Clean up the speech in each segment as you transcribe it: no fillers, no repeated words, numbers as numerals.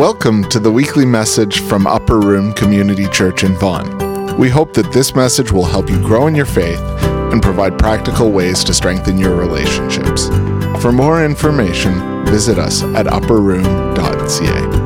Welcome to the weekly message from Upper Room Community Church in Vaughan. We hope that this message will help you grow in your faith and provide practical ways to strengthen your relationships. For more information, visit us at upperroom.ca.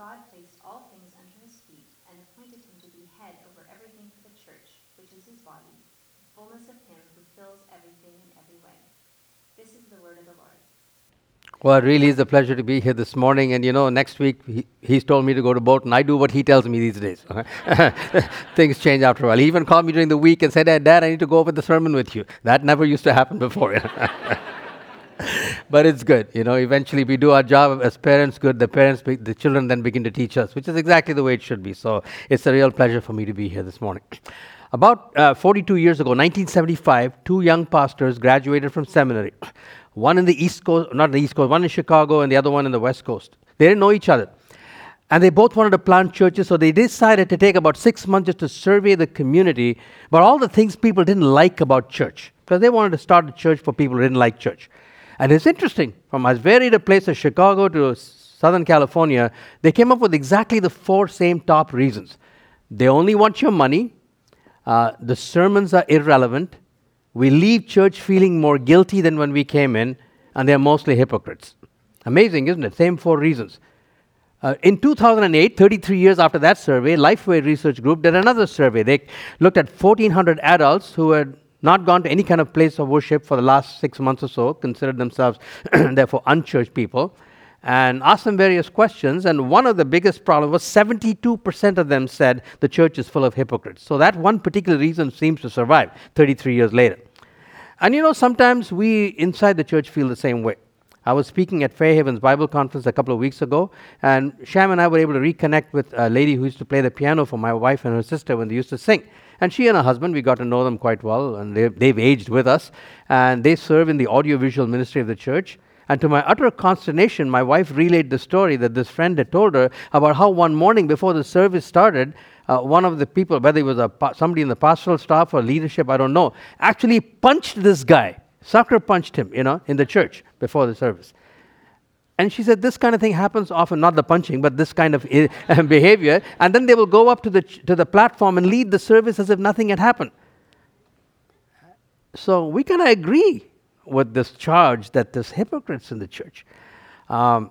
God placed all things under his feet and appointed him to be head over everything for the church, which is his body, the fullness of him who fills everything in every way. This is the word of the Lord. Well, it really is a pleasure to be here this morning. And you know, next week, he's told me to go to Bolton. I do what he tells me these days. Things change after a while. He even called me during the week and said, "Hey, Dad, I need to go over the sermon with you." That never used to happen before. But it's good, you know, eventually we do our job as parents good, the children then begin to teach us, which is exactly the way it should be. So it's a real pleasure for me to be here this morning. About 42 years ago, 1975, two young pastors graduated from seminary. One in the East Coast, not the East Coast, one in Chicago and the other one in the West Coast. They didn't know each other. And they both wanted to plant churches, so they decided to take about 6 months just to survey the community about all the things people didn't like about church. Because they wanted to start a church for people who didn't like church. And it's interesting, from as varied a place as Chicago to Southern California, they came up with exactly the four same top reasons. They only want your money, the sermons are irrelevant, we leave church feeling more guilty than when we came in, and they're mostly hypocrites. Amazing, isn't it? Same four reasons. In 2008, 33 years after that survey, LifeWay Research Group did another survey. They looked at 1,400 adults who had not gone to any kind of place of worship for the last 6 months or so, considered themselves therefore unchurched people, and asked them various questions. And one of the biggest problems was 72% of them said the church is full of hypocrites. So that one particular reason seems to survive 33 years later. And you know, sometimes we inside the church feel the same way. I was speaking at Fairhaven's Bible Conference a couple of weeks ago, and Sham and I were able to reconnect with a lady who used to play the piano for my wife and her sister when they used to sing. And she and her husband, we got to know them quite well, and they've aged with us, and they serve in the audiovisual ministry of the church. And to my utter consternation, my wife relayed the story that this friend had told her about how one morning before the service started, one of the people, whether it was somebody in the pastoral staff or leadership, I don't know, actually punched this guy. Sucker punched him, you know, in the church before the service. And she said this kind of thing happens often, not the punching, but this kind of behavior. And then they will go up to the platform and lead the service as if nothing had happened. So we kind of agree with this charge that there's hypocrites in the church. And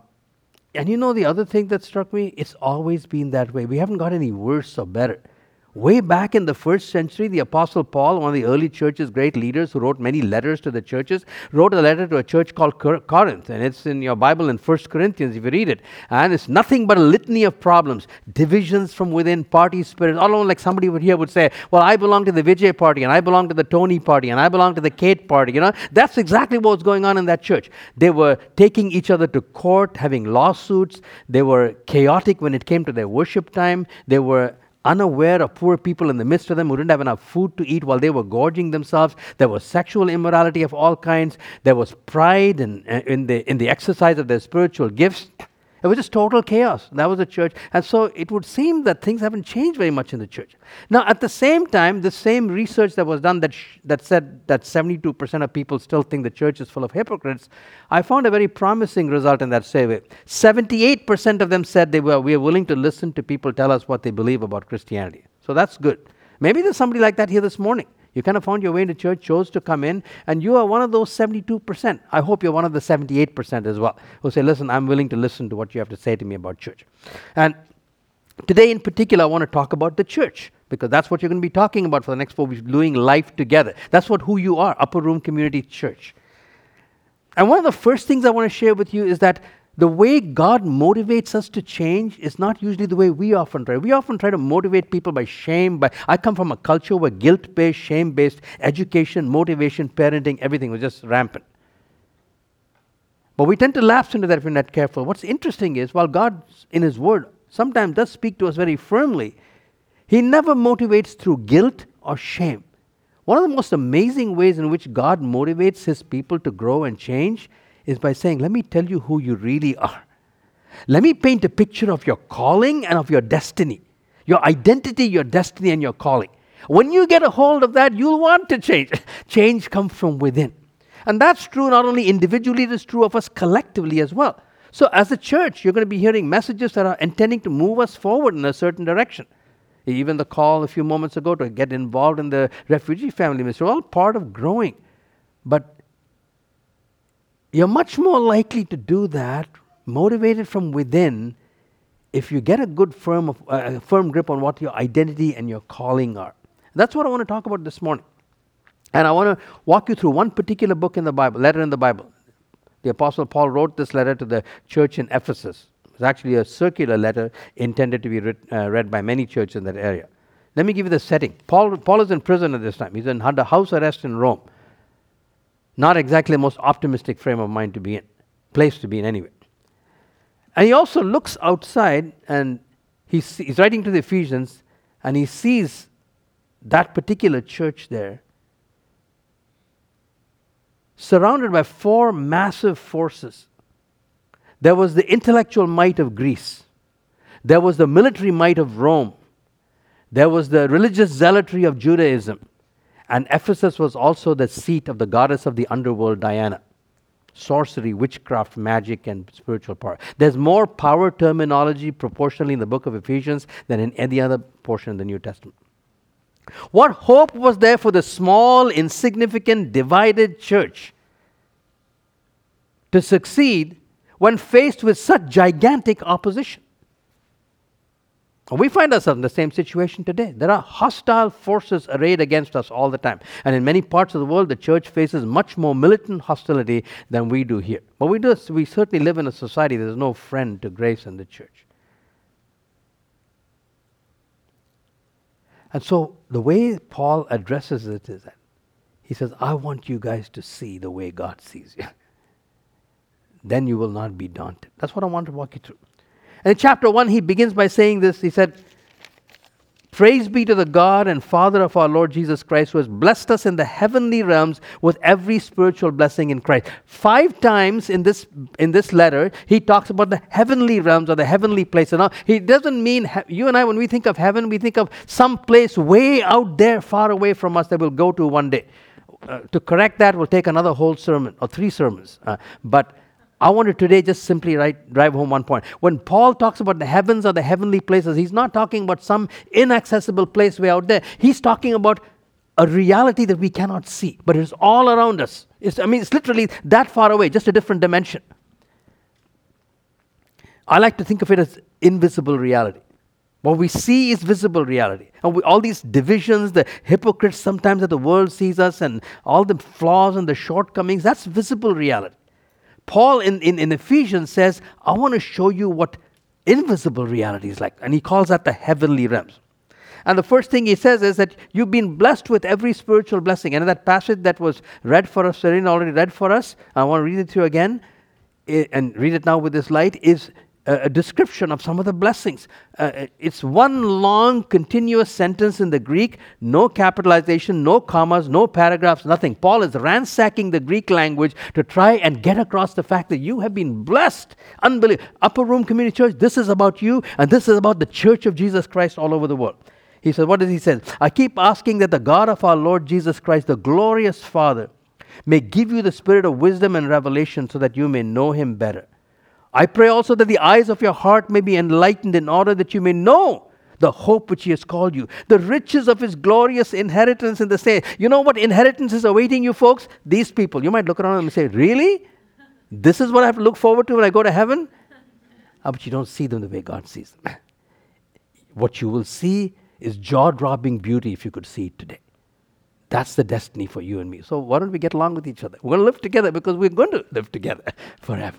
you know, the other thing that struck me, it's always been that way. We haven't got any worse or better. Way back in the first century, the Apostle Paul, one of the early church's great leaders who wrote many letters to the churches, wrote a letter to a church called Corinth, and it's in your Bible in First Corinthians if you read it. And it's nothing but a litany of problems, divisions from within, party spirits. All along, like somebody over here would say, "Well, I belong to the Vijay party, and I belong to the Tony party, and I belong to the Kate party." You know, that's exactly what was going on in that church. They were taking each other to court, having lawsuits. They were chaotic when it came to their worship time. They were unaware of poor people in the midst of them who didn't have enough food to eat while they were gorging themselves. There was sexual immorality of all kinds. There was pride in the exercise of their spiritual gifts. It was just total chaos. That was the church. And so it would seem that things haven't changed very much in the church. Now, at the same time, the same research that was done that said that 72% of people still think the church is full of hypocrites, I found a very promising result in that survey. 78% of them said we are willing to listen to people tell us what they believe about Christianity. So that's good. Maybe there's somebody like that here this morning. You kind of found your way into church, chose to come in, and you are one of those 72%. I hope you're one of the 78% as well, who say, "Listen, I'm willing to listen to what you have to say to me about church." And today in particular, I want to talk about the church. because that's what you're going to be talking about for the next 4 weeks, doing life together. That's what who you are, Upper Room Community Church. And one of the first things I want to share with you is that the way God motivates us to change is not usually the way we often try. We often try to motivate people by shame. I come from a culture where guilt-based, shame-based education, motivation, parenting, everything was just rampant. But we tend to lapse into that if we're not careful. What's interesting is, while God, in His Word, sometimes does speak to us very firmly, He never motivates through guilt or shame. One of the most amazing ways in which God motivates His people to grow and change is by saying, let me tell you who you really are. Let me paint a picture of your calling and of your destiny. Your identity, your destiny, and your calling. When you get a hold of that, you'll want to change. Change comes from within. And that's true not only individually, it is true of us collectively as well. So as a church, you're going to be hearing messages that are intending to move us forward in a certain direction. Even the call a few moments ago to get involved in the refugee family ministry, all part of growing. But you're much more likely to do that, motivated from within, if you get a good firm grip on what your identity and your calling are. That's what I want to talk about this morning. And I want to walk you through one particular book in the Bible, letter in the Bible. The Apostle Paul wrote this letter to the church in Ephesus. It's actually a circular letter intended to be read by many churches in that area. Let me give you the setting. Paul is in prison at this time. He's under house arrest in Rome. Not exactly the most optimistic frame of mind to be in, place to be in anyway. And he also looks outside, and he's writing to the Ephesians, and he sees that particular church there surrounded by four massive forces. There was the intellectual might of Greece. There was the military might of Rome. There was the religious zealotry of Judaism. And Ephesus was also the seat of the goddess of the underworld, Diana. Sorcery, witchcraft, magic, and spiritual power. There's more power terminology proportionally in the book of Ephesians than in any other portion of the New Testament. What hope was there for the small, insignificant, divided church to succeed when faced with such gigantic opposition? We find ourselves in the same situation today. There are hostile forces arrayed against us all the time. And in many parts of the world, the church faces much more militant hostility than we do here. But we certainly live in a society that is no friend to grace and the church. And so the way Paul addresses it is that he says, I want you guys to see the way God sees you. Then you will not be daunted. That's what I want to walk you through. And in chapter 1, he begins by saying this. He said, praise be to the God and Father of our Lord Jesus Christ, who has blessed us in the heavenly realms with every spiritual blessing in Christ. 5 times in this letter, he talks about the heavenly realms or the heavenly place. And now, he doesn't mean, you and I, when we think of heaven, we think of some place way out there, far away from us that we'll go to one day. To correct that, we'll take another whole sermon or 3 sermons. But I want to today just simply drive home one point. When Paul talks about the heavens or the heavenly places, he's not talking about some inaccessible place way out there. He's talking about a reality that we cannot see, but it's all around us. It's literally that far away, just a different dimension. I like to think of it as invisible reality. What we see is visible reality. And all these divisions, the hypocrites sometimes that the world sees us, and all the flaws and the shortcomings, that's visible reality. Paul in Ephesians says, I want to show you what invisible reality is like. And he calls that the heavenly realms. And the first thing he says is that you've been blessed with every spiritual blessing. And in that passage that was read for us, Serena already read for us, I want to read it to you again, and read it now with this light, is a description of some of the blessings. It's one long, continuous sentence in the Greek, no capitalization, no commas, no paragraphs, nothing. Paul is ransacking the Greek language to try and get across the fact that you have been blessed. Unbelievable. Upper Room Community Church, this is about you, and this is about the Church of Jesus Christ all over the world. He says, what does he say? I keep asking that the God of our Lord Jesus Christ, the glorious Father, may give you the spirit of wisdom and revelation so that you may know Him better. I pray also that the eyes of your heart may be enlightened in order that you may know the hope which He has called you, the riches of His glorious inheritance in the saints. You know what inheritance is awaiting you, folks? These people. You might look around and say, really? This is what I have to look forward to when I go to heaven? But you don't see them the way God sees them. What you will see is jaw-dropping beauty if you could see it today. That's the destiny for you and me. So why don't we get along with each other? We're going to live together because we're going to live together forever.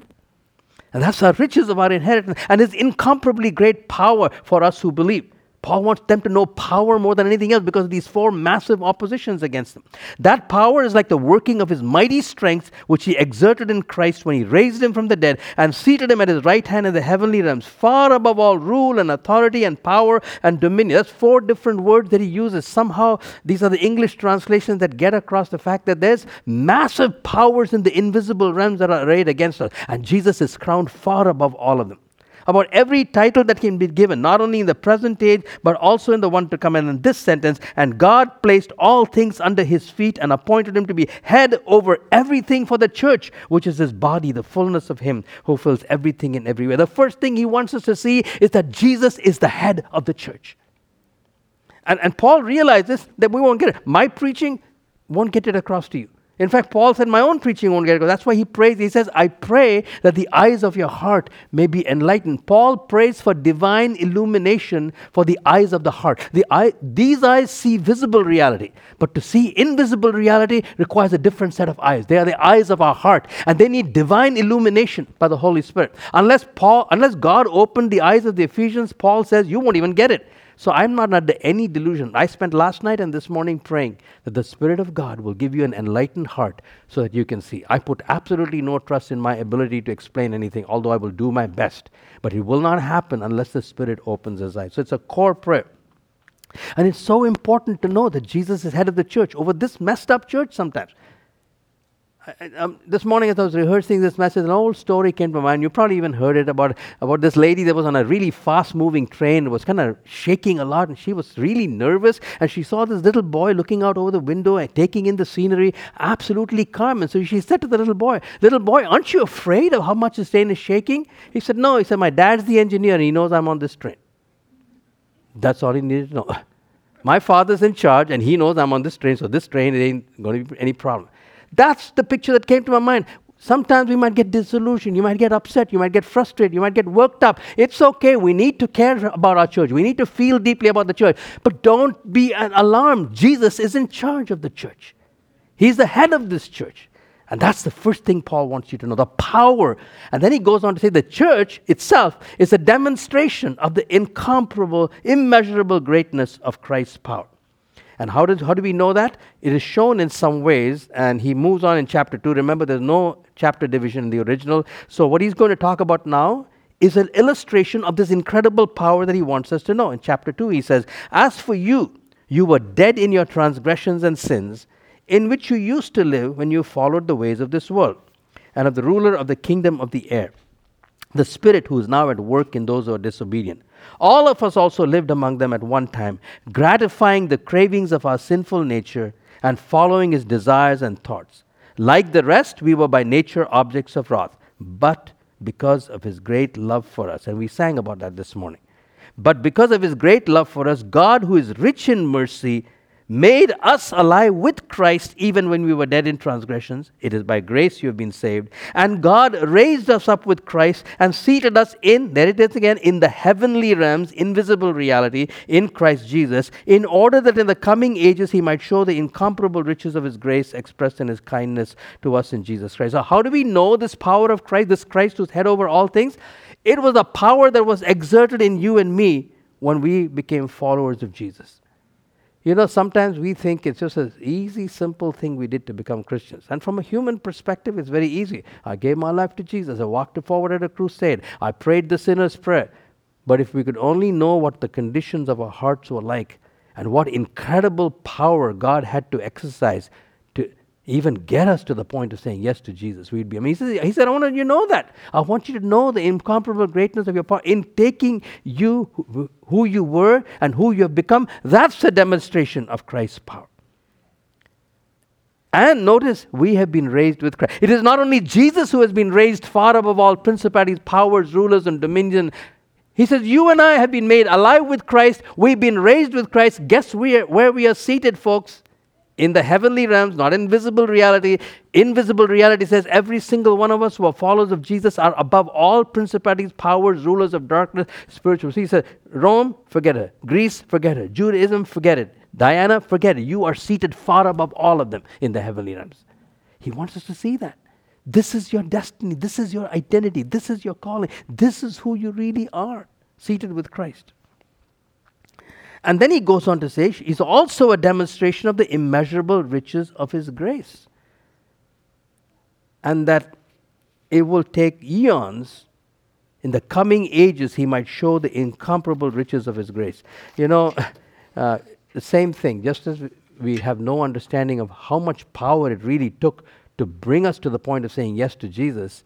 And that's our riches of our inheritance and His incomparably great power for us who believe. Paul wants them to know power more than anything else because of these four massive oppositions against them. That power is like the working of His mighty strength, which He exerted in Christ when He raised Him from the dead and seated Him at His right hand in the heavenly realms, far above all rule and authority and power and dominion. That's four different words that he uses. Somehow, these are the English translations that get across the fact that there's massive powers in the invisible realms that are arrayed against us. And Jesus is crowned far above all of them. About every title that can be given, not only in the present age, but also in the one to come. And in this sentence, and God placed all things under His feet and appointed Him to be head over everything for the church, which is His body, the fullness of Him who fills everything in every way. The first thing he wants us to see is that Jesus is the head of the church. And Paul realizes that we won't get it. My preaching won't get it across to you. In fact, Paul said, my own preaching won't get it. That's why he prays. He says, I pray that the eyes of your heart may be enlightened. Paul prays for divine illumination for the eyes of the heart. These eyes see visible reality. But to see invisible reality requires a different set of eyes. They are the eyes of our heart. And they need divine illumination by the Holy Spirit. Unless God opened the eyes of the Ephesians, Paul says, you won't even get it. So I'm not under any delusion. I spent last night and this morning praying that the Spirit of God will give you an enlightened heart so that you can see. I put absolutely no trust in my ability to explain anything, although I will do my best. But it will not happen unless the Spirit opens His eyes. So it's a core prayer. And it's so important to know that Jesus is head of the church over this messed up church sometimes. This morning as I was rehearsing this message, an old story came to mind. You probably even heard it about this lady that was on a really fast-moving train, was kind of shaking a lot, and she was really nervous, and she saw this little boy looking out over the window and taking in the scenery, absolutely calm. And so she said to the little boy, aren't you afraid of how much this train is shaking? He said, no. He said, my dad's the engineer, and he knows I'm on this train. That's all he needed to know. My father's in charge, and he knows I'm on this train, so this train ain't going to be any problem. That's the picture that came to my mind. Sometimes we might get disillusioned, you might get upset, you might get frustrated, you might get worked up. It's okay, we need to care about our church. We need to feel deeply about the church. But don't be alarmed. Jesus is in charge of the church. He's the head of this church. And that's the first thing Paul wants you to know, the power. And then he goes on to say the church itself is a demonstration of the incomparable, immeasurable greatness of Christ's power. And how do we know that? It is shown in some ways, and he moves on in chapter 2. Remember, there's no chapter division in the original. So what he's going to talk about now is an illustration of this incredible power that he wants us to know. In chapter 2, he says, as for you, you were dead in your transgressions and sins, in which you used to live when you followed the ways of this world, and of the ruler of the kingdom of the air, the Spirit who is now at work in those who are disobedient. All of us also lived among them at one time, gratifying the cravings of our sinful nature and following his desires and thoughts. Like the rest, we were by nature objects of wrath, but because of his great love for us. And we sang about that this morning. But because of his great love for us, God, who is rich in mercy, made us alive with Christ even when we were dead in transgressions. It is by grace you have been saved. And God raised us up with Christ and seated us in the heavenly realms, invisible reality, in Christ Jesus, in order that in the coming ages he might show the incomparable riches of his grace expressed in his kindness to us in Jesus Christ. So how do we know this power of Christ, this Christ who's head over all things? It was a power that was exerted in you and me when we became followers of Jesus. You know, sometimes we think it's just an easy, simple thing we did to become Christians. And from a human perspective, it's very easy. I gave my life to Jesus. I walked forward at a crusade. I prayed the sinner's prayer. But if we could only know what the conditions of our hearts were like and what incredible power God had to exercise to even get us to the point of saying yes to Jesus, we'd be amazed. He said, I want you to know that. I want you to know the incomparable greatness of your power in taking you who you were and who you have become. That's a demonstration of Christ's power. And notice, we have been raised with Christ. It is not only Jesus who has been raised far above all principalities, powers, rulers, and dominion. He says, you and I have been made alive with Christ. We've been raised with Christ. Guess where we are seated, folks? in the heavenly realms, not in visible reality. Invisible reality says every single one of us who are followers of Jesus are above all principalities, powers, rulers of darkness, spiritual. So he said, Rome, forget it. Greece, forget it. Judaism, forget it. Diana, forget it. You are seated far above all of them in the heavenly realms. He wants us to see that. This is your destiny. This is your identity. This is your calling. This is who you really are, seated with Christ. And then he goes on to say, it's also a demonstration of the immeasurable riches of his grace. And that it will take eons, in the coming ages, he might show the incomparable riches of his grace. You know, the same thing, just as we have no understanding of how much power it really took to bring us to the point of saying yes to Jesus,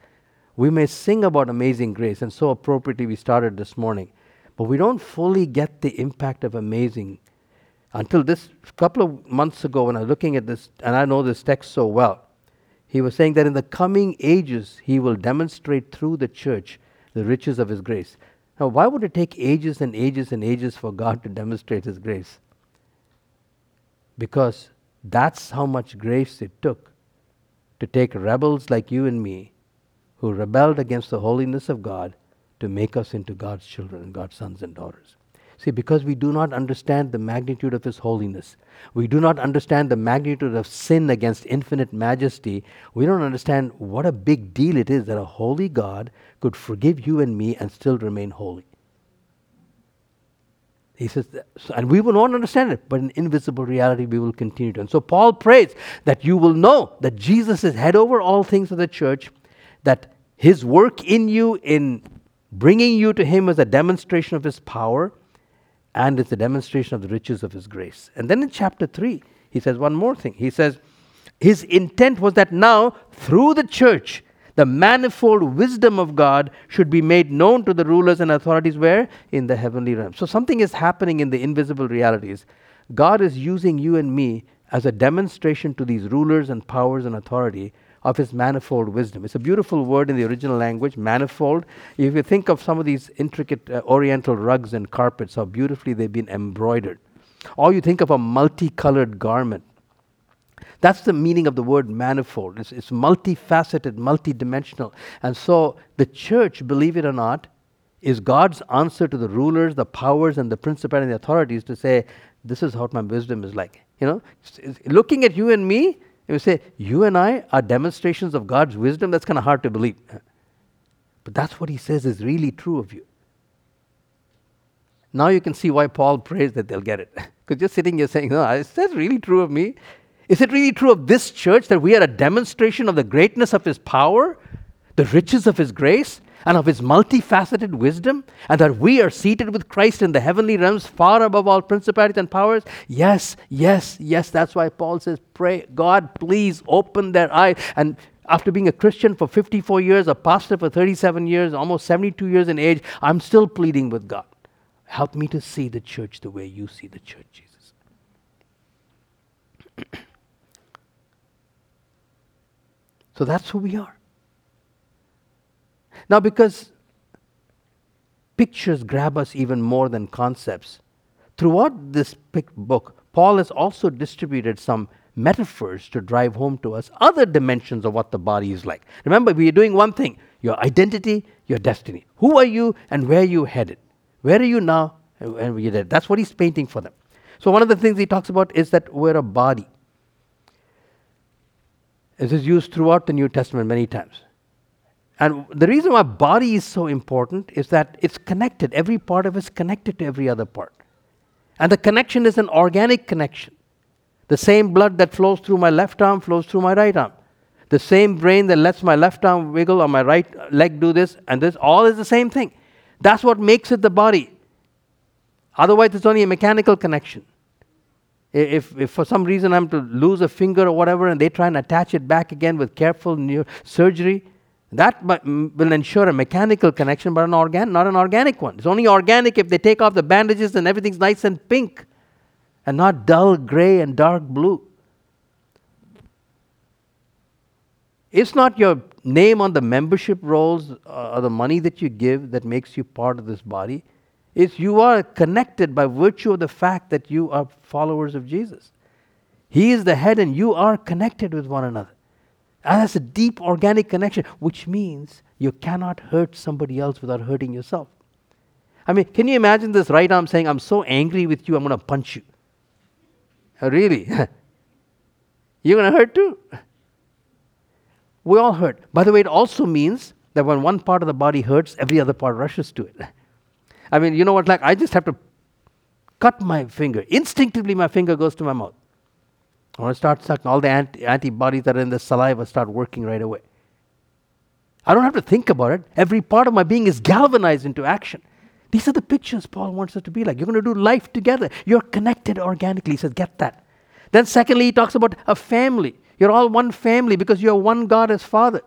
we may sing about amazing grace, and so appropriately we started this morning. But we don't fully get the impact of amazing until this couple of months ago when I was looking at this, and I know this text so well. He was saying that in the coming ages, he will demonstrate through the church the riches of his grace. Now, why would it take ages and ages and ages for God to demonstrate his grace? Because that's how much grace it took to take rebels like you and me who rebelled against the holiness of God to make us into God's children and God's sons and daughters. See, because we do not understand the magnitude of his holiness, we do not understand the magnitude of sin against infinite majesty, we don't understand what a big deal it is that a holy God could forgive you and me and still remain holy. He says, and we will not understand it, but in invisible reality we will continue to. And so Paul prays that you will know that Jesus is head over all things of the church, that his work in you in bringing you to him is a demonstration of his power, and it's a demonstration of the riches of his grace. And then in chapter 3, he says one more thing. He says, his intent was that now, through the church, the manifold wisdom of God should be made known to the rulers and authorities where? In the heavenly realm. So something is happening in the invisible realities. God is using you and me as a demonstration to these rulers and powers and authority of his manifold wisdom. It's a beautiful word in the original language, manifold. If you think of some of these intricate oriental rugs and carpets, how beautifully they've been embroidered. Or you think of a multicolored garment. That's the meaning of the word manifold. It's multifaceted, multidimensional. And so the church, believe it or not, is God's answer to the rulers, the powers, and the principalities and the authorities to say, this is what my wisdom is like. You know, looking at you and me, you say, you and I are demonstrations of God's wisdom. That's kind of hard to believe. But that's what he says is really true of you. Now you can see why Paul prays that they'll get it. Because just sitting here saying, no, is that really true of me? Is it really true of this church that we are a demonstration of the greatness of his power, the riches of his grace, and of his multifaceted wisdom, and that we are seated with Christ in the heavenly realms far above all principalities and powers? Yes, yes, yes. That's why Paul says, pray, God, please open their eyes. And after being a Christian for 54 years, a pastor for 37 years, almost 72 years in age, I'm still pleading with God. Help me to see the church the way you see the church, Jesus. So that's who we are. Now, because pictures grab us even more than concepts, throughout this book, Paul has also distributed some metaphors to drive home to us other dimensions of what the body is like. Remember, we are doing one thing, your identity, your destiny. Who are you and where are you headed? Where are you now and where are you headed? That's what he's painting for them. So one of the things he talks about is that we're a body. This is used throughout the New Testament many times. And the reason why body is so important is that it's connected. Every part of it is connected to every other part. And the connection is an organic connection. The same blood that flows through my left arm flows through my right arm. The same brain that lets my left arm wiggle or my right leg do this and this, all is the same thing. That's what makes it the body. Otherwise, it's only a mechanical connection. If for some reason I'm to lose a finger or whatever and they try and attach it back again with careful surgery, that will ensure a mechanical connection, but not an organic one. It's only organic if they take off the bandages and everything's nice and pink and not dull gray and dark blue. It's not your name on the membership rolls or the money that you give that makes you part of this body. It's you are connected by virtue of the fact that you are followers of Jesus. He is the head and you are connected with one another. And that's a deep organic connection, which means you cannot hurt somebody else without hurting yourself. I mean, can you imagine this right arm saying, I'm so angry with you, I'm going to punch you? Really? You're going to hurt too? We all hurt. By the way, it also means that when one part of the body hurts, every other part rushes to it. I mean, you know what, like I just have to cut my finger. Instinctively, my finger goes to my mouth. I want to start sucking. All the antibodies that are in the saliva start working right away. I don't have to think about it. Every part of my being is galvanized into action. These are the pictures Paul wants us to be like. You're going to do life together. You're connected organically. He says, get that. Then secondly, he talks about a family. You're all one family because you're one God as Father.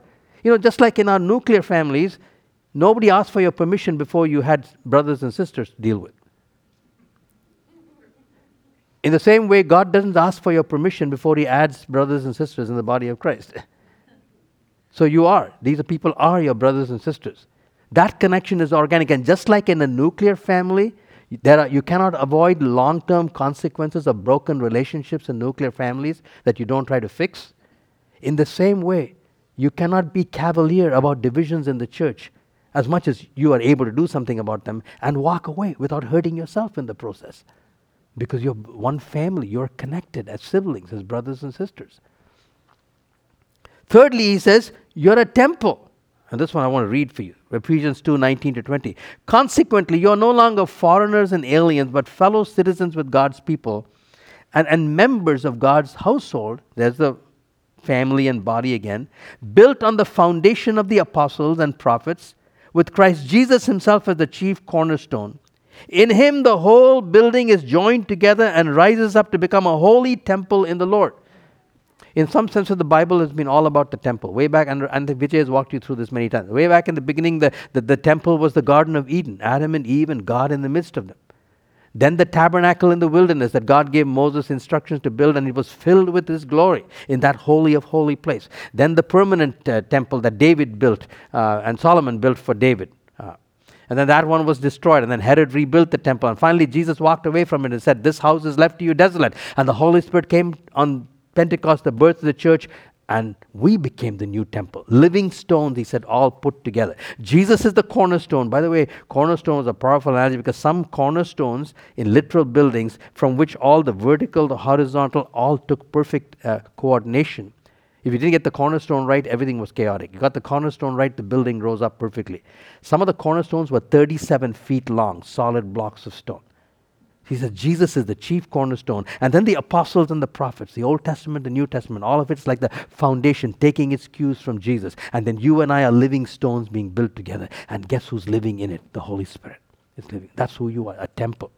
You know, just like in our nuclear families, nobody asked for your permission before you had brothers and sisters to deal with. In the same way, God doesn't ask for your permission before He adds brothers and sisters in the body of Christ. So you are. These people are your brothers and sisters. That connection is organic. And just like in a nuclear family, you cannot avoid long-term consequences of broken relationships in nuclear families that you don't try to fix. In the same way, you cannot be cavalier about divisions in the church as much as you are able to do something about them and walk away without hurting yourself in the process. Because you're one family, you're connected as siblings, as brothers and sisters. Thirdly, he says, you're a temple. And this one I want to read for you, Ephesians 2:19-20. Consequently, you're no longer foreigners and aliens, but fellow citizens with God's people and members of God's household. There's the family and body again. Built on the foundation of the apostles and prophets, with Christ Jesus himself as the chief cornerstone. In him the whole building is joined together and rises up to become a holy temple in the Lord. In some sense, the Bible has been all about the temple. Way back, and Vijay has walked you through this many times. Way back in the beginning, the temple was the Garden of Eden. Adam and Eve and God in the midst of them. Then the tabernacle in the wilderness that God gave Moses instructions to build, and it was filled with his glory in that holy of holy place. Then the permanent temple that David built and Solomon built for David. And then that one was destroyed. And then Herod rebuilt the temple. And finally, Jesus walked away from it and said, this house is left to you desolate. And the Holy Spirit came on Pentecost, the birth of the church, and we became the new temple. Living stones, he said, all put together. Jesus is the cornerstone. By the way, cornerstones are powerful analogy because some cornerstones in literal buildings from which all the vertical, the horizontal, all took perfect coordination. If you didn't get the cornerstone right, everything was chaotic. You got the cornerstone right, the building rose up perfectly. Some of the cornerstones were 37 feet long, solid blocks of stone. He said, Jesus is the chief cornerstone. And then the apostles and the prophets, the Old Testament, the New Testament, all of it's like the foundation, taking its cues from Jesus. And then you and I are living stones being built together. And guess who's living in it? The Holy Spirit is living. That's who you are, a temple.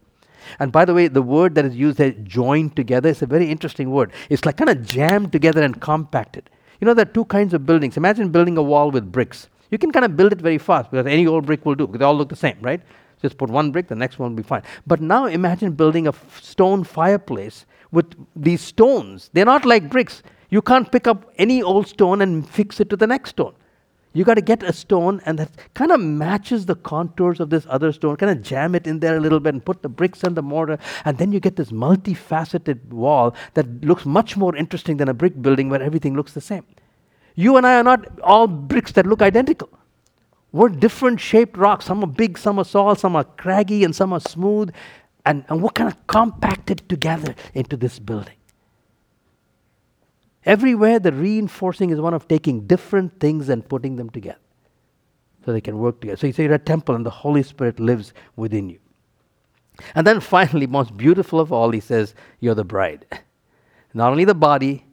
And by the way, the word that is used there, joined together, is a very interesting word. It's like kind of jammed together and compacted. You know, there are two kinds of buildings. Imagine building a wall with bricks. You can kind of build it very fast because any old brick will do. They all look the same, right? Just put one brick, the next one will be fine. But now imagine building a stone fireplace with these stones. They're not like bricks. You can't pick up any old stone and fix it to the next stone. You got to get a stone and that kind of matches the contours of this other stone, kind of jam it in there a little bit and put the bricks and the mortar, and then you get this multifaceted wall that looks much more interesting than a brick building where everything looks the same. You and I are not all bricks that look identical. We're different shaped rocks. Some are big, some are salt, some are craggy, and some are smooth, and we're kind of compacted together into this building. Everywhere, the reinforcing is one of taking different things and putting them together so they can work together. So you say you're a temple and the Holy Spirit lives within you. And then finally, most beautiful of all, he says, you're the bride. Not only the body,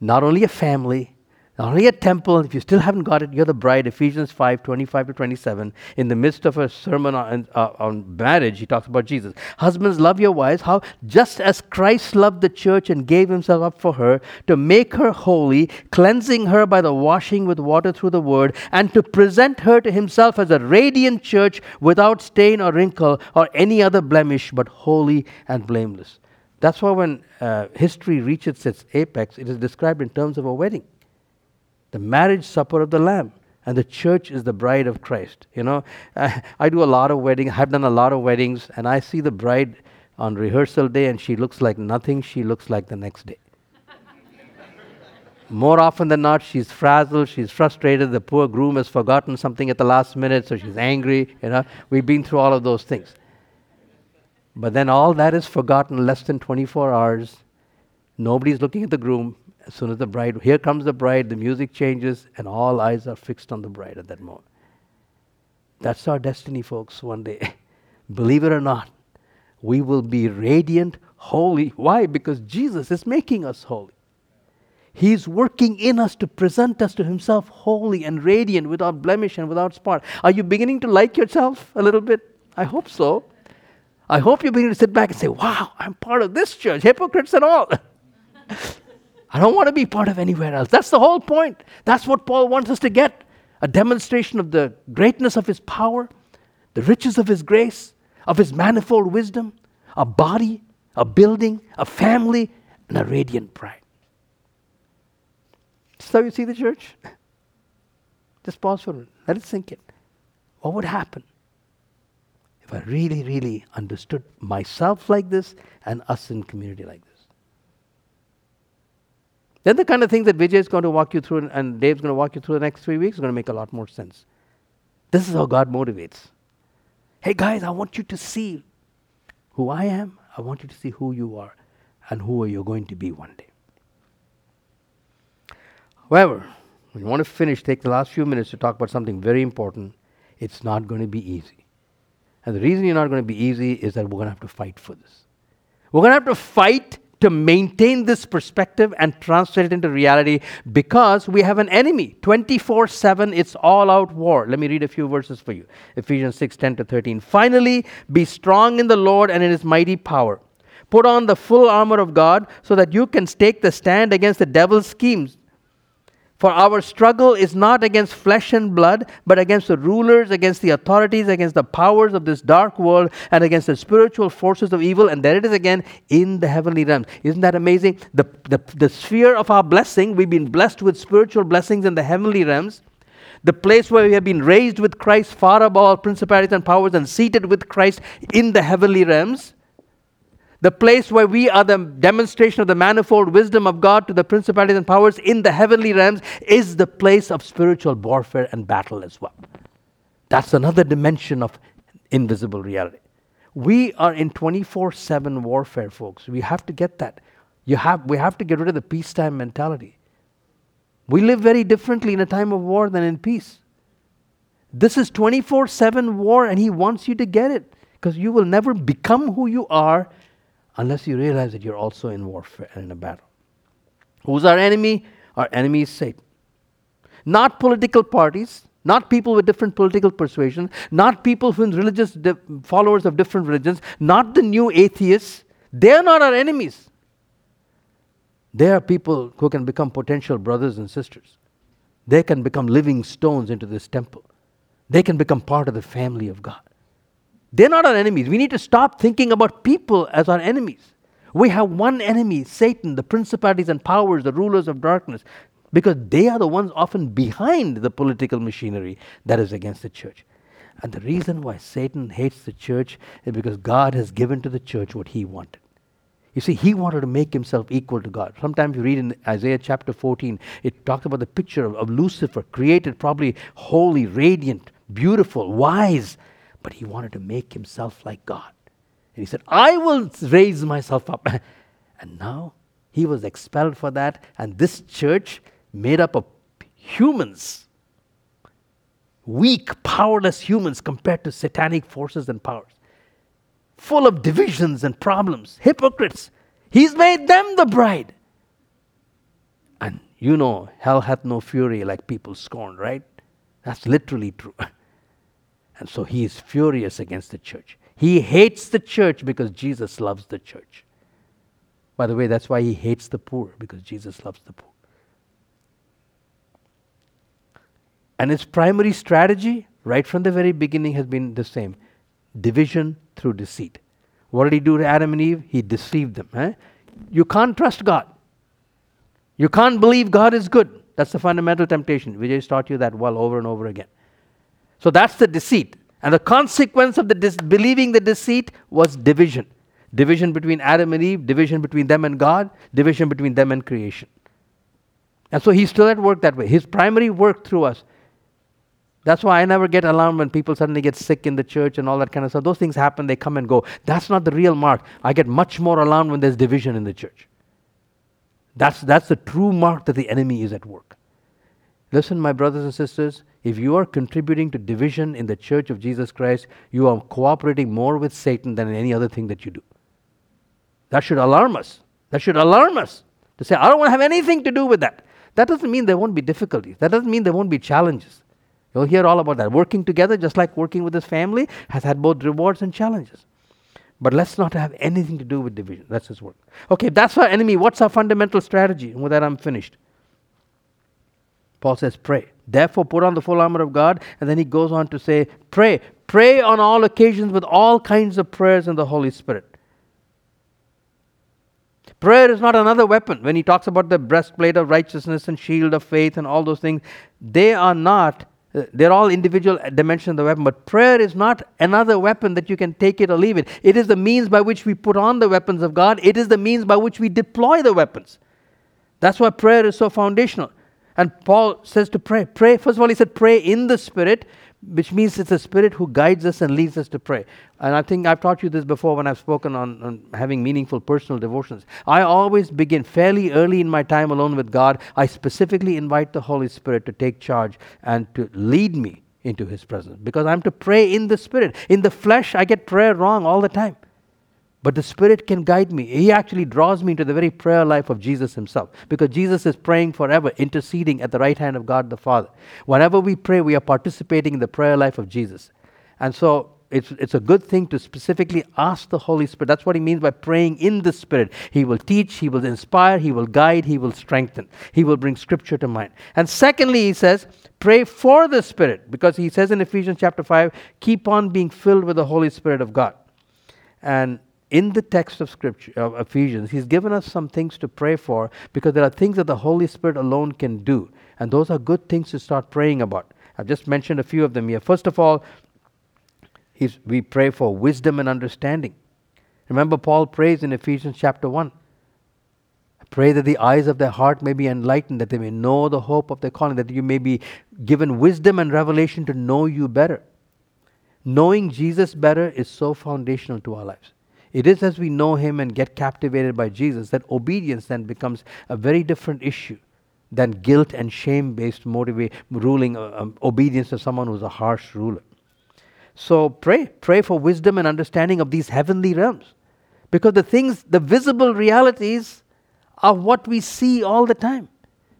not only a family, not only a temple. If you still haven't got it, you're the bride. Ephesians 5:25-27. In the midst of a sermon on marriage, he talks about Jesus. Husbands, love your wives. How? Just as Christ loved the church and gave himself up for her to make her holy, cleansing her by the washing with water through the word, and to present her to himself as a radiant church without stain or wrinkle or any other blemish, but holy and blameless. That's why when history reaches its apex, it is described in terms of a wedding. The marriage supper of the Lamb, and the church is the bride of Christ. You know, I do a lot of weddings, I've done a lot of weddings, and I see the bride on rehearsal day, and she looks like nothing, she looks like the next day. More often than not, she's frazzled, she's frustrated, the poor groom has forgotten something at the last minute, so she's angry, you know. We've been through all of those things. But then all that is forgotten less than 24 hours. Nobody's looking at the groom. As soon as the bride, here comes the bride, the music changes, and all eyes are fixed on the bride at that moment. That's our destiny, folks, one day. Believe it or not, we will be radiant, holy. Why? Because Jesus is making us holy. He's working in us to present us to himself holy and radiant, without blemish and without spot. Are you beginning to like yourself a little bit? I hope so. I hope you're beginning to sit back and say, wow, I'm part of this church, hypocrites and all. I don't want to be part of anywhere else. That's the whole point. That's what Paul wants us to get, a demonstration of the greatness of his power, the riches of his grace, of his manifold wisdom, a body, a building, a family, and a radiant bride. So you see the church? Just pause for a minute. Let it sink in. What would happen if I really, really understood myself like this and us in community like this? Then the kind of thing that Vijay is going to walk you through and Dave's going to walk you through the next 3 weeks is going to make a lot more sense. This is how God motivates. Hey guys, I want you to see who I am. I want you to see who you are and who you're going to be one day. However, we want to finish, take the last few minutes to talk about something very important. It's not going to be easy. And the reason you're not going to be easy is that we're going to have to fight for this. We're going to have to fight to maintain this perspective and translate it into reality because we have an enemy. 24/7, it's all-out war. Let me read a few verses for you. Ephesians 6:10-13. Finally, be strong in the Lord and in his mighty power. Put on the full armor of God so that you can take the stand against the devil's schemes. For our struggle is not against flesh and blood, but against the rulers, against the authorities, against the powers of this dark world, and against the spiritual forces of evil. And there it is again, in the heavenly realms. Isn't that amazing? The sphere of our blessing, we've been blessed with spiritual blessings in the heavenly realms. The place where we have been raised with Christ, far above all principalities and powers, and seated with Christ in the heavenly realms. The place where we are the demonstration of the manifold wisdom of God to the principalities and powers in the heavenly realms is the place of spiritual warfare and battle as well. That's another dimension of invisible reality. We are in 24/7 warfare, folks. We have to get that. We have to get rid of the peacetime mentality. We live very differently in a time of war than in peace. This is 24/7 war, and he wants you to get it because you will never become who you are unless you realize that you're also in warfare and in a battle. Who's our enemy? Our enemy is Satan. Not political parties, not people with different political persuasions, not people who are religious followers of different religions, not the new atheists. They're not our enemies. They are people who can become potential brothers and sisters. They can become living stones into this temple. They can become part of the family of God. They're not our enemies. We need to stop thinking about people as our enemies. We have one enemy, Satan, the principalities and powers, the rulers of darkness, because they are the ones often behind the political machinery that is against the church. And the reason why Satan hates the church is because God has given to the church what he wanted. You see, he wanted to make himself equal to God. Sometimes you read in Isaiah chapter 14, it talks about the picture of Lucifer, created probably holy, radiant, beautiful, wise, but he wanted to make himself like God. And he said, I will raise myself up. And now he was expelled for that. And this church made up of humans, weak, powerless humans compared to satanic forces and powers, full of divisions and problems, hypocrites. He's made them the bride. And you know, hell hath no fury like people scorned, right? That's literally true. And so he is furious against the church. He hates the church because Jesus loves the church. By the way, that's why he hates the poor, because Jesus loves the poor. And his primary strategy, right from the very beginning, has been the same. Division through deceit. What did he do to Adam and Eve? He deceived them. You can't trust God. You can't believe God is good. That's the fundamental temptation. Vijay's taught you that well over and over again. So that's the deceit. And the consequence of the believing the deceit was division. Division between Adam and Eve, division between them and God, division between them and creation. And so he's still at work that way. His primary work through us. That's why I never get alarmed when people suddenly get sick in the church and all that kind of stuff. Those things happen, they come and go. That's not the real mark. I get much more alarmed when there's division in the church. That's the true mark that the enemy is at work. Listen, my brothers and sisters, if you are contributing to division in the church of Jesus Christ, you are cooperating more with Satan than in any other thing that you do. That should alarm us. That should alarm us to say, I don't want to have anything to do with that. That doesn't mean there won't be difficulties. That doesn't mean there won't be challenges. You'll hear all about that. Working together, just like working with his family, has had both rewards and challenges. But let's not have anything to do with division. That's his work. Okay, that's our enemy. What's our fundamental strategy? And with that, I'm finished. Paul says, pray. Therefore, put on the full armor of God. And then he goes on to say, pray. Pray on all occasions with all kinds of prayers in the Holy Spirit. Prayer is not another weapon. When he talks about the breastplate of righteousness and shield of faith and all those things, they are not, they're all individual dimensions of the weapon. But prayer is not another weapon that you can take it or leave it. It is the means by which we put on the weapons of God. It is the means by which we deploy the weapons. That's why prayer is so foundational. And Paul says to pray. Pray, first of all, he said pray in the Spirit, which means it's the Spirit who guides us and leads us to pray. And I think I've taught you this before when I've spoken on having meaningful personal devotions. I always begin fairly early in my time alone with God. I specifically invite the Holy Spirit to take charge and to lead me into His presence. Because I'm to pray in the Spirit. In the flesh, I get prayer wrong all the time. But the Spirit can guide me. He actually draws me into the very prayer life of Jesus Himself. Because Jesus is praying forever, interceding at the right hand of God the Father. Whenever we pray, we are participating in the prayer life of Jesus. And so it's a good thing to specifically ask the Holy Spirit. That's what He means by praying in the Spirit. He will teach, He will inspire, He will guide, He will strengthen. He will bring Scripture to mind. And secondly, he says, pray for the Spirit. Because he says in Ephesians chapter 5, keep on being filled with the Holy Spirit of God. And in the text of Scripture, of Ephesians, he's given us some things to pray for because there are things that the Holy Spirit alone can do. And those are good things to start praying about. I've just mentioned a few of them here. First of all, we pray for wisdom and understanding. Remember, Paul prays in Ephesians chapter 1. Pray that the eyes of their heart may be enlightened, that they may know the hope of their calling, that you may be given wisdom and revelation to know you better. Knowing Jesus better is so foundational to our lives. It is as we know Him and get captivated by Jesus that obedience then becomes a very different issue than guilt and shame-based ruling obedience of someone who's a harsh ruler. So pray for wisdom and understanding of these heavenly realms, because the visible realities are what we see all the time.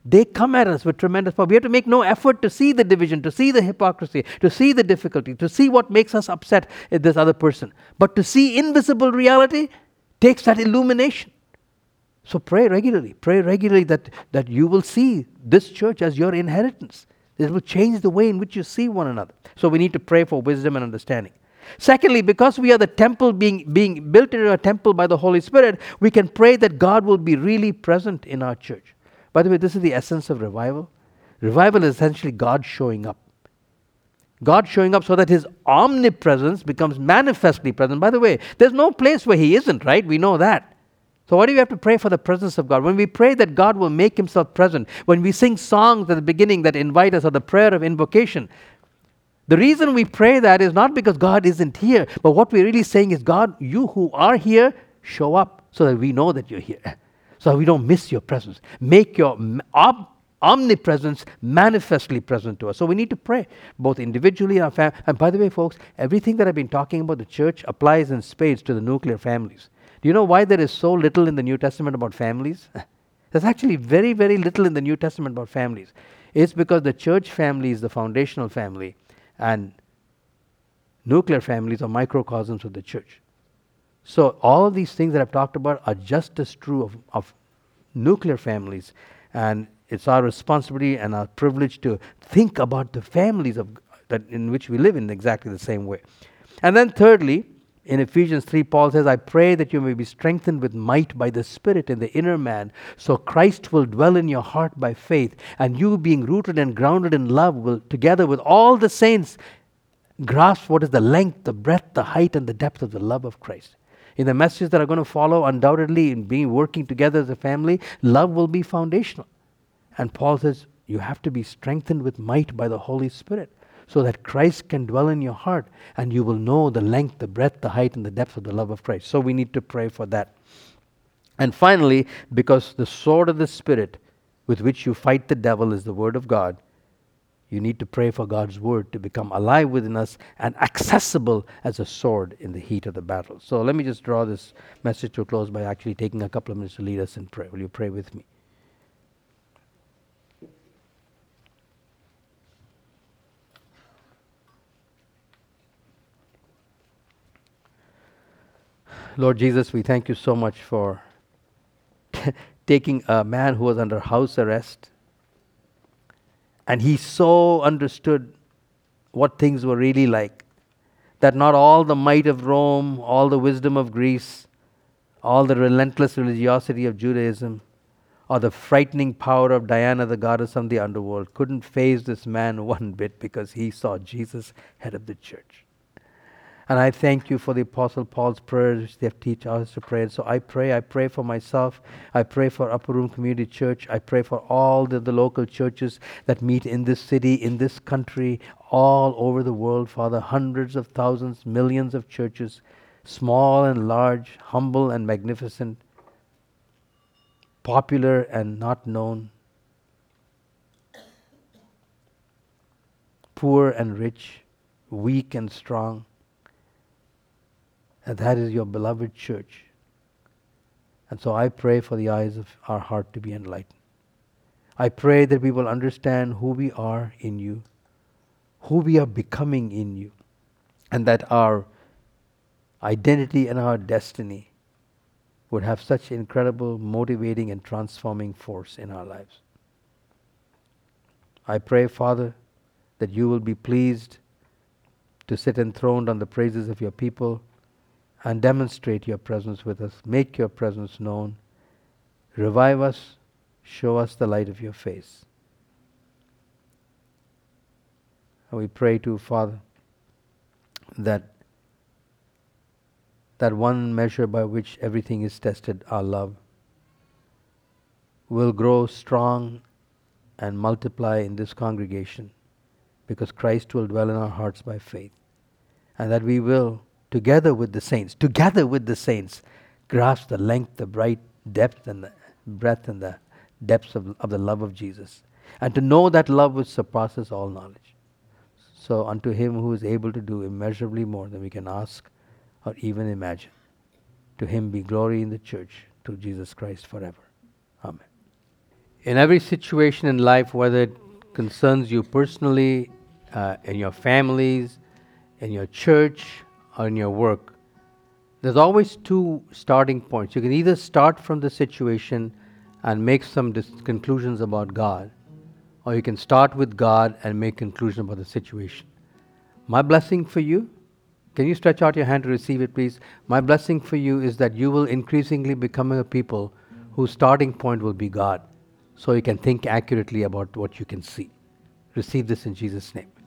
They come at us with tremendous power. We have to make no effort to see the division, to see the hypocrisy, to see the difficulty, to see what makes us upset at this other person. But to see invisible reality takes that illumination. So pray regularly that you will see this church as your inheritance. It will change the way in which you see one another. So we need to pray for wisdom and understanding. Secondly, because we are the temple being built into a temple by the Holy Spirit, we can pray that God will be really present in our church. By the way, this is the essence of revival. Revival is essentially God showing up. God showing up so that His omnipresence becomes manifestly present. By the way, there's no place where He isn't, right? We know that. So why do we have to pray for the presence of God? When we pray that God will make Himself present, when we sing songs at the beginning that invite us, or the prayer of invocation, the reason we pray that is not because God isn't here, but what we're really saying is, God, you who are here, show up so that we know that you're here. So we don't miss your presence. Make your omnipresence manifestly present to us. So we need to pray, both individually and our family. And by the way, folks, everything that I've been talking about the church applies in spades to the nuclear families. Do you know why there is so little in the New Testament about families? There's actually very, very little in the New Testament about families. It's because the church family is the foundational family, and nuclear families are microcosms of the church. So all of these things that I've talked about are just as true of nuclear families. And it's our responsibility and our privilege to think about the families in which we live in exactly the same way. And then thirdly, in Ephesians 3, Paul says, I pray that you may be strengthened with might by the Spirit in the inner man, so Christ will dwell in your heart by faith, and you, being rooted and grounded in love, will, together with all the saints, grasp what is the length, the breadth, the height, and the depth of the love of Christ. In the messages that are going to follow, undoubtedly, in working together as a family, love will be foundational. And Paul says, you have to be strengthened with might by the Holy Spirit, so that Christ can dwell in your heart, and you will know the length, the breadth, the height, and the depth of the love of Christ. So we need to pray for that. And finally, because the sword of the Spirit with which you fight the devil is the Word of God, you need to pray for God's Word to become alive within us and accessible as a sword in the heat of the battle. So let me just draw this message to a close by actually taking a couple of minutes to lead us in prayer. Will you pray with me? Lord Jesus, we thank you so much for taking a man who was under house arrest, and he so understood what things were really like, that not all the might of Rome, all the wisdom of Greece, all the relentless religiosity of Judaism, or the frightening power of Diana, the goddess of the underworld, couldn't faze this man one bit, because he saw Jesus, head of the church. And I thank you for the Apostle Paul's prayers, which they teach us to pray. And so I pray for myself. I pray for Upper Room Community Church. I pray for all the local churches that meet in this city, in this country, all over the world, Father. Hundreds of thousands, millions of churches, small and large, humble and magnificent, popular and not known, poor and rich, weak and strong. And that is your beloved church. And so I pray for the eyes of our heart to be enlightened. I pray that we will understand who we are in you, who we are becoming in you, and that our identity and our destiny would have such incredible, motivating, and transforming force in our lives. I pray, Father, that you will be pleased to sit enthroned on the praises of your people, and demonstrate your presence with us. Make your presence known. Revive us. Show us the light of your face. And we pray too, Father, that one measure by which everything is tested, our love, will grow strong and multiply in this congregation, because Christ will dwell in our hearts by faith. And that we will, together with the saints, grasp the length, the bright depth, and the breadth, and the depths of the love of Jesus. And to know that love which surpasses all knowledge. So unto him who is able to do immeasurably more than we can ask or even imagine. To him be glory in the church, through Jesus Christ forever. Amen. In every situation in life, whether it concerns you personally, in your families, in your church, or in your work, there's always two starting points. You can either start from the situation and make some conclusions about God, or you can start with God and make conclusions about the situation. My blessing for you, can you stretch out your hand to receive it, please? My blessing for you is that you will increasingly become a people whose starting point will be God, so you can think accurately about what you can see. Receive this in Jesus' name.